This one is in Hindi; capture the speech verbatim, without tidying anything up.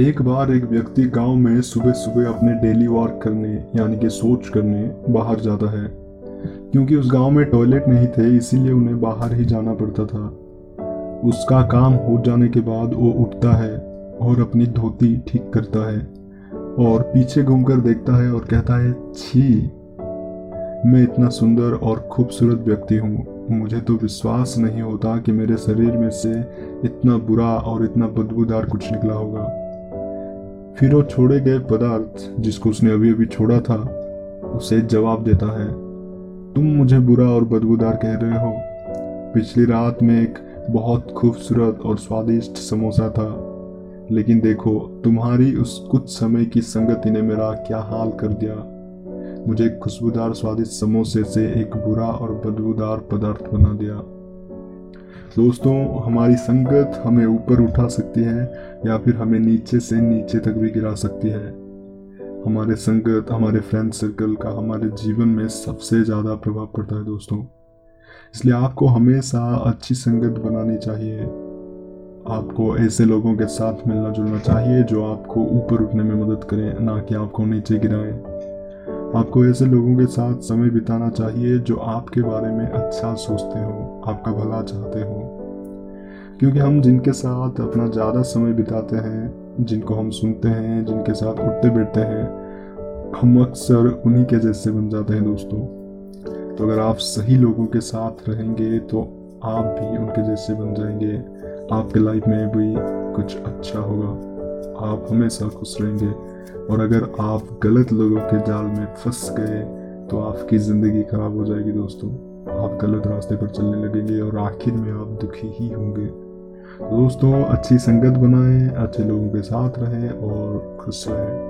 एक बार एक व्यक्ति गांव में सुबह सुबह अपने डेली वॉक करने यानी कि शौच करने बाहर जाता है। क्योंकि उस गांव में टॉयलेट नहीं थे इसीलिए उन्हें बाहर ही जाना पड़ता था। उसका काम हो जाने के बाद वो उठता है और अपनी धोती ठीक करता है और पीछे घूमकर देखता है और कहता है, छी, मैं इतना सुंदर और खूबसूरत व्यक्ति हूँ, मुझे तो विश्वास नहीं होता कि मेरे शरीर में से इतना बुरा और इतना बदबूदार कुछ निकला होगा। फिर वो छोड़े गए पदार्थ जिसको उसने अभी अभी छोड़ा था उसे जवाब देता है, तुम मुझे बुरा और बदबूदार कह रहे हो? पिछली रात में एक बहुत खूबसूरत और स्वादिष्ट समोसा था, लेकिन देखो तुम्हारी उस कुछ समय की संगति ने मेरा क्या हाल कर दिया। मुझे खुशबूदार स्वादिष्ट समोसे से एक बुरा और बदबूदार पदार्थ बना दिया। दोस्तों, हमारी संगत हमें ऊपर उठा सकती है या फिर हमें नीचे से नीचे तक भी गिरा सकती है। हमारे संगत, हमारे फ्रेंड सर्कल का हमारे जीवन में सबसे ज़्यादा प्रभाव पड़ता है दोस्तों। इसलिए आपको हमेशा अच्छी संगत बनानी चाहिए। आपको ऐसे लोगों के साथ मिलना जुलना चाहिए जो आपको ऊपर उठने में मदद करें, ना कि आपको नीचे गिराएं। आपको ऐसे लोगों के साथ समय बिताना चाहिए जो आपके बारे में अच्छा सोचते हो, आपका भला चाहते हो। क्योंकि हम जिनके साथ अपना ज़्यादा समय बिताते हैं, जिनको हम सुनते हैं, जिनके साथ उठते बैठते हैं, हम अक्सर उन्हीं के जैसे बन जाते हैं दोस्तों। तो अगर आप सही लोगों के साथ रहेंगे तो आप भी उनके जैसे बन जाएंगे। आपके लाइफ में भी कुछ अच्छा होगा, आप हमेशा खुश रहेंगे। और अगर आप गलत लोगों के जाल में फंस गए तो आपकी ज़िंदगी खराब हो जाएगी दोस्तों। आप गलत रास्ते पर चलने लगेंगे और आखिर में आप दुखी ही होंगे। दोस्तों, अच्छी संगत बनाएं, अच्छे लोगों के साथ रहें और खुश रहें।